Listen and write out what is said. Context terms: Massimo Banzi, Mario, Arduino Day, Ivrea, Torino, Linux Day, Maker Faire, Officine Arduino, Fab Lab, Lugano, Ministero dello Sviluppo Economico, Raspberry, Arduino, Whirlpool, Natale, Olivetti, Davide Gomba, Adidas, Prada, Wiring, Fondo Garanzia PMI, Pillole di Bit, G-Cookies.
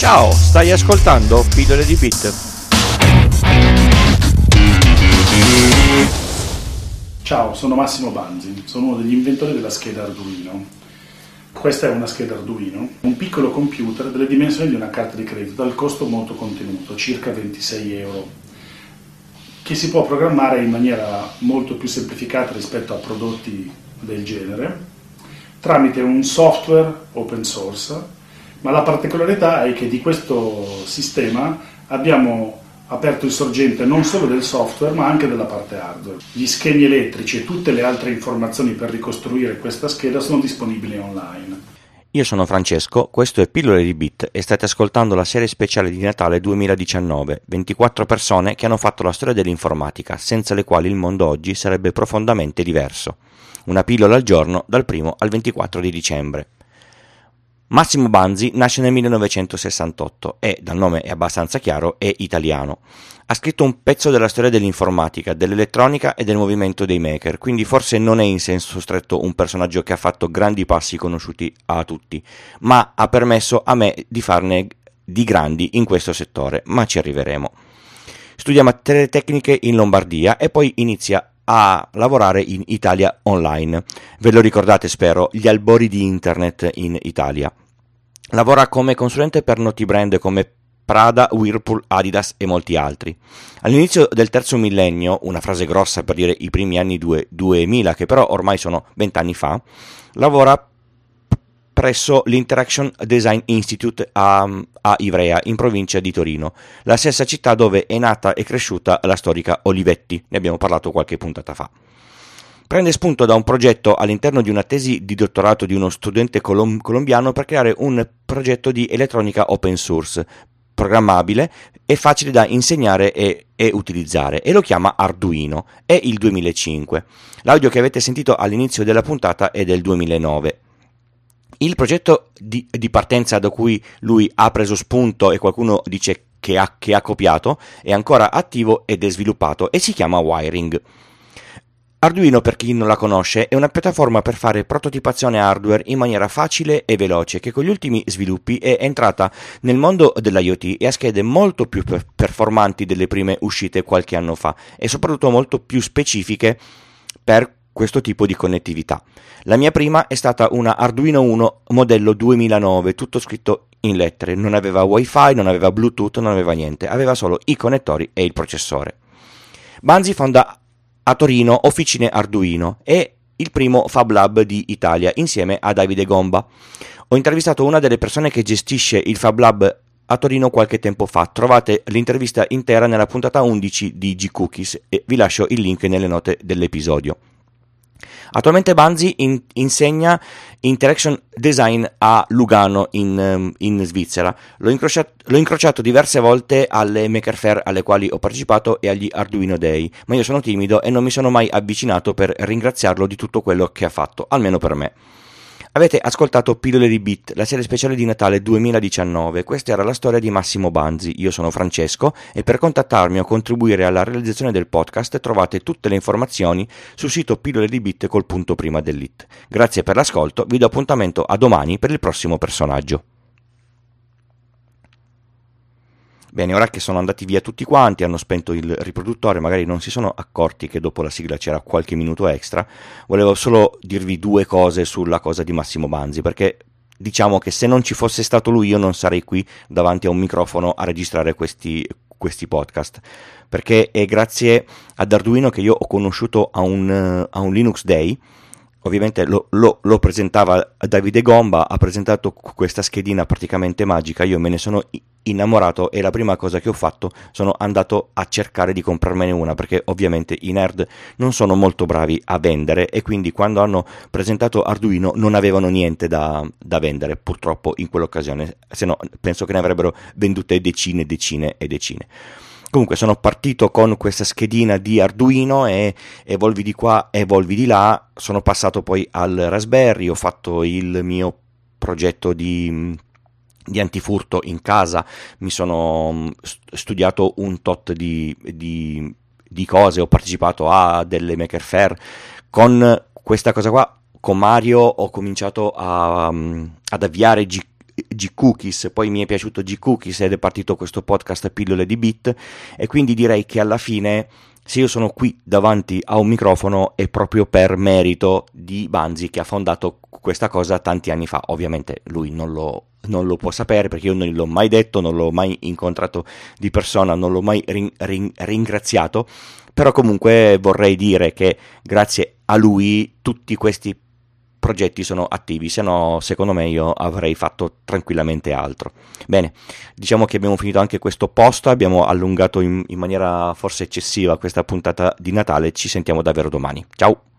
Ciao, stai ascoltando Pillole di Bit. Ciao, sono Massimo Banzi, sono uno degli inventori della scheda Arduino. Questa è una scheda Arduino, un piccolo computer delle dimensioni di una carta di credito dal costo molto contenuto, circa 26 euro, che si può programmare in maniera molto più semplificata rispetto a prodotti del genere, tramite un software open source. Ma la particolarità è che di questo sistema abbiamo aperto il sorgente non solo del software ma anche della parte hardware. Gli schemi elettrici e tutte le altre informazioni per ricostruire questa scheda sono disponibili online. Io sono Francesco, questo è Pillole di Bit e state ascoltando la serie speciale di Natale 2019, 24 persone che hanno fatto la storia dell'informatica, senza le quali il mondo oggi sarebbe profondamente diverso. Una pillola al giorno dal 1 al 24 di dicembre. Massimo Banzi nasce nel 1968 e, dal nome è abbastanza chiaro, è italiano. Ha scritto un pezzo della storia dell'informatica, dell'elettronica e del movimento dei maker, quindi forse non è in senso stretto un personaggio che ha fatto grandi passi conosciuti a tutti, ma ha permesso a me di farne di grandi in questo settore, ma ci arriveremo. Studia materie tecniche in Lombardia e poi inizia a lavorare in Italia online. Ve lo ricordate, spero, gli albori di internet in Italia. Lavora come consulente per noti brand come Prada, Whirlpool, Adidas e molti altri. All'inizio del terzo millennio, una frase grossa per dire i primi anni 2000, che però ormai sono 20 anni fa, lavora presso l'Interaction Design Institute a Ivrea, in provincia di Torino, la stessa città dove è nata e cresciuta la storica Olivetti, ne abbiamo parlato qualche puntata fa. Prende spunto da un progetto all'interno di una tesi di dottorato di uno studente colombiano per creare un progetto di elettronica open source, programmabile e facile da insegnare e utilizzare, e lo chiama Arduino. È il 2005. L'audio che avete sentito all'inizio della puntata è del 2009. Il progetto di partenza da cui lui ha preso spunto e qualcuno dice che ha copiato è ancora attivo ed è sviluppato e si chiama Wiring. Arduino, per chi non la conosce, è una piattaforma per fare prototipazione hardware in maniera facile e veloce che con gli ultimi sviluppi è entrata nel mondo dell'IoT e ha schede molto più performanti delle prime uscite qualche anno fa e soprattutto molto più specifiche per questo tipo di connettività. La mia prima è stata una Arduino 1 modello 2009, tutto scritto in lettere, non aveva wifi, non aveva bluetooth, non aveva niente, aveva solo i connettori e il processore. Banzi fonda a Torino Officine Arduino e il primo Fab Lab di Italia insieme a Davide Gomba. Ho intervistato una delle persone che gestisce il Fab Lab a Torino qualche tempo fa, trovate l'intervista intera nella puntata 11 di G-Cookies e vi lascio il link nelle note dell'episodio. Attualmente Banzi insegna Interaction Design a Lugano in Svizzera. L'ho incrociato diverse volte alle Maker Faire alle quali ho partecipato e agli Arduino Day, ma io sono timido e non mi sono mai avvicinato per ringraziarlo di tutto quello che ha fatto, almeno per me. Avete ascoltato Pillole di Bit, la serie speciale di Natale 2019. Questa era la storia di Massimo Banzi. Io sono Francesco e per contattarmi o contribuire alla realizzazione del podcast trovate tutte le informazioni sul sito pilloledibit col punto prima dell'it. Grazie per l'ascolto, vi do appuntamento a domani per il prossimo personaggio. Bene, ora che sono andati via tutti quanti, hanno spento il riproduttore, magari non si sono accorti che dopo la sigla c'era qualche minuto extra, volevo solo dirvi due cose sulla cosa di Massimo Banzi, perché diciamo che se non ci fosse stato lui io non sarei qui davanti a un microfono a registrare questi podcast, perché è grazie ad Arduino che io ho conosciuto a un Linux Day. Ovviamente lo presentava Davide Gomba, ha presentato questa schedina praticamente magica, io me ne sono innamorato e la prima cosa che ho fatto sono andato a cercare di comprarmene una, perché ovviamente i nerd non sono molto bravi a vendere e quindi quando hanno presentato Arduino non avevano niente da vendere purtroppo in quell'occasione, se no penso che ne avrebbero vendute decine. Comunque sono partito con questa schedina di Arduino e evolvi di qua, evolvi di là, sono passato poi al Raspberry, ho fatto il mio progetto di antifurto in casa, mi sono studiato un tot di cose, ho partecipato a delle Maker Faire, con questa cosa qua, con Mario ho cominciato ad avviare G G-Cookies, poi mi è piaciuto G-Cookies ed è partito questo podcast Pillole di Bit, e quindi direi che alla fine, se io sono qui davanti a un microfono, è proprio per merito di Banzi, che ha fondato questa cosa tanti anni fa. Ovviamente lui non lo può sapere, perché io non l'ho mai detto, non l'ho mai incontrato di persona, non l'ho mai ringraziato, però comunque vorrei dire che grazie a lui tutti questi progetti sono attivi, se no secondo me io avrei fatto tranquillamente altro. Bene, diciamo che abbiamo finito anche questo post, abbiamo allungato in maniera forse eccessiva questa puntata di Natale, ci sentiamo davvero domani, ciao!